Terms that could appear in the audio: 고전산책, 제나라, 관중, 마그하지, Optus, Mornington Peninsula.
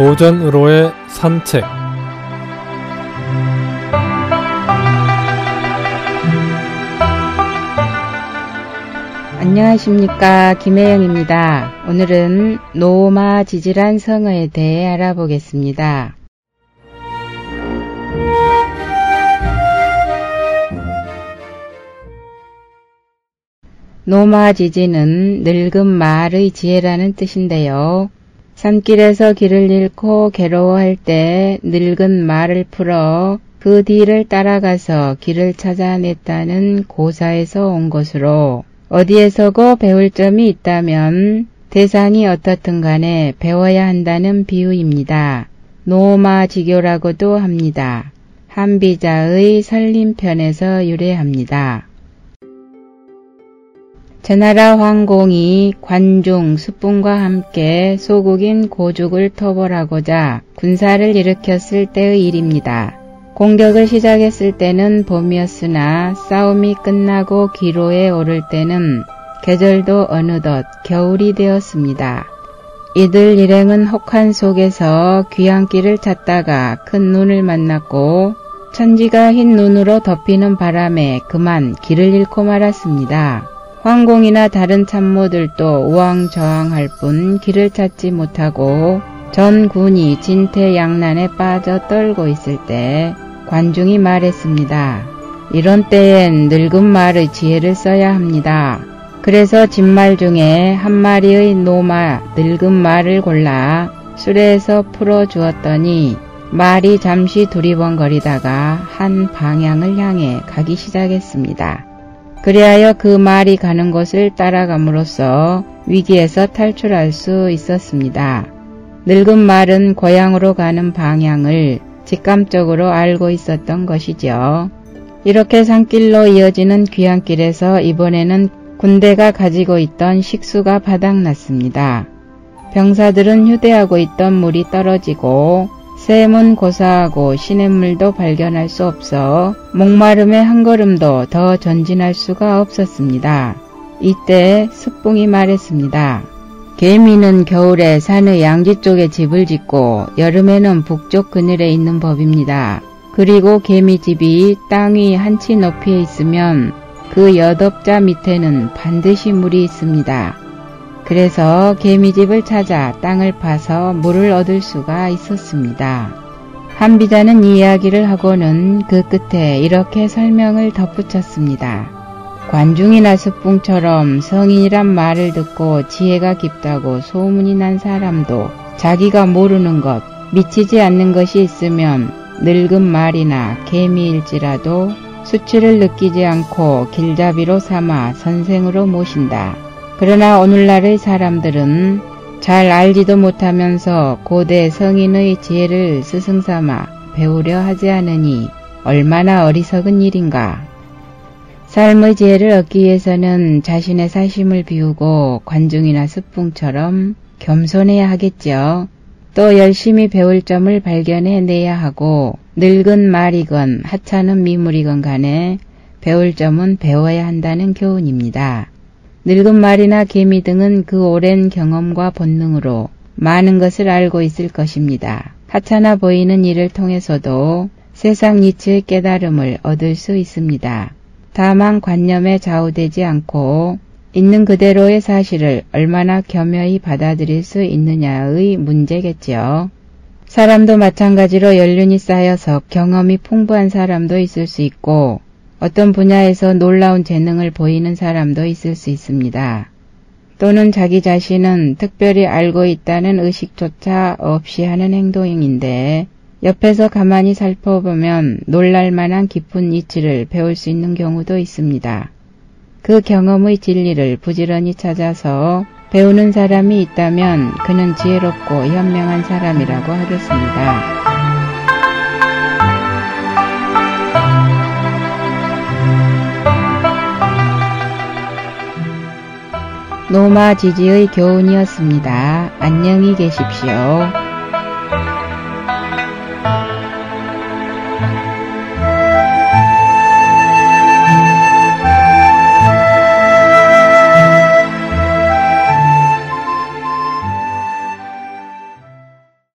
고전으로의 산책. 안녕하십니까, 김혜영입니다. 오늘은 노마 지질한 성어에 대해 알아보겠습니다. 노마 지지는 늙은 말의 지혜라는 뜻인데요. 산길에서 길을 잃고 괴로워할 때 늙은 말을 풀어 그 뒤를 따라가서 길을 찾아냈다는 고사에서 온 것으로, 어디에서고 배울 점이 있다면 대상이 어떻든 간에 배워야 한다는 비유입니다. 노마지교라고도 합니다. 한비자의 설림편에서 유래합니다. 제나라 황공이 관중, 수분과 함께 소국인 고죽을 토벌하고자 군사를 일으켰을 때의 일입니다. 공격을 시작했을 때는 봄이었으나 싸움이 끝나고 기로에 오를 때는 계절도 어느덧 겨울이 되었습니다. 이들 일행은 혹한 속에서 귀향길을 찾다가 큰 눈을 만났고 천지가 흰 눈으로 덮이는 바람에 그만 길을 잃고 말았습니다. 황공이나 다른 참모들도 우왕좌왕할 뿐 길을 찾지 못하고 전 군이 진퇴양난에 빠져 떨고 있을 때 관중이 말했습니다. 이런 때엔 늙은 말의 지혜를 써야 합니다. 그래서 진말 중에 한 마리의 노마, 늙은 말을 골라 수레에서 풀어주었더니 말이 잠시 두리번거리다가 한 방향을 향해 가기 시작했습니다. 그리하여 그 말이 가는 곳을 따라감으로써 위기에서 탈출할 수 있었습니다. 늙은 말은 고향으로 가는 방향을 직감적으로 알고 있었던 것이죠. 이렇게 산길로 이어지는 귀향길에서 이번에는 군대가 가지고 있던 식수가 바닥났습니다. 병사들은 휴대하고 있던 물이 떨어지고 샘은 고사하고 시냇물도 발견할 수 없어 목마름에 한 걸음도 더 전진할 수가 없었습니다. 이때 습붕이 말했습니다. 개미는 겨울에 산의 양지 쪽에 집을 짓고 여름에는 북쪽 그늘에 있는 법입니다. 그리고 개미집이 땅 위 한 치 높이에 있으면 그 엿업자 밑에는 반드시 물이 있습니다. 그래서 개미집을 찾아 땅을 파서 물을 얻을 수가 있었습니다. 한비자는 이 이야기를 하고는 그 끝에 이렇게 설명을 덧붙였습니다. 관중이나 습붕처럼 성인이란 말을 듣고 지혜가 깊다고 소문이 난 사람도 자기가 모르는 것, 미치지 않는 것이 있으면 늙은 말이나 개미일지라도 수치를 느끼지 않고 길잡이로 삼아 선생으로 모신다. 그러나 오늘날의 사람들은 잘 알지도 못하면서 고대 성인의 지혜를 스승삼아 배우려 하지 않으니 얼마나 어리석은 일인가. 삶의 지혜를 얻기 위해서는 자신의 사심을 비우고 관중이나 습붕처럼 겸손해야 하겠죠. 또 열심히 배울 점을 발견해내야 하고 늙은 말이건 하찮은 미물이건 간에 배울 점은 배워야 한다는 교훈입니다. 늙은 말이나 개미 등은 그 오랜 경험과 본능으로 많은 것을 알고 있을 것입니다. 하찮아 보이는 일을 통해서도 세상 이치의 깨달음을 얻을 수 있습니다. 다만 관념에 좌우되지 않고 있는 그대로의 사실을 얼마나 겸허히 받아들일 수 있느냐의 문제겠지요. 사람도 마찬가지로 연륜이 쌓여서 경험이 풍부한 사람도 있을 수 있고 어떤 분야에서 놀라운 재능을 보이는 사람도 있을 수 있습니다. 또는 자기 자신은 특별히 알고 있다는 의식조차 없이 하는 행동인데 옆에서 가만히 살펴보면 놀랄만한 깊은 이치를 배울 수 있는 경우도 있습니다. 그 경험의 진리를 부지런히 찾아서 배우는 사람이 있다면 그는 지혜롭고 현명한 사람이라고 하겠습니다. 노마지지의 교훈이었습니다. 안녕히 계십시오.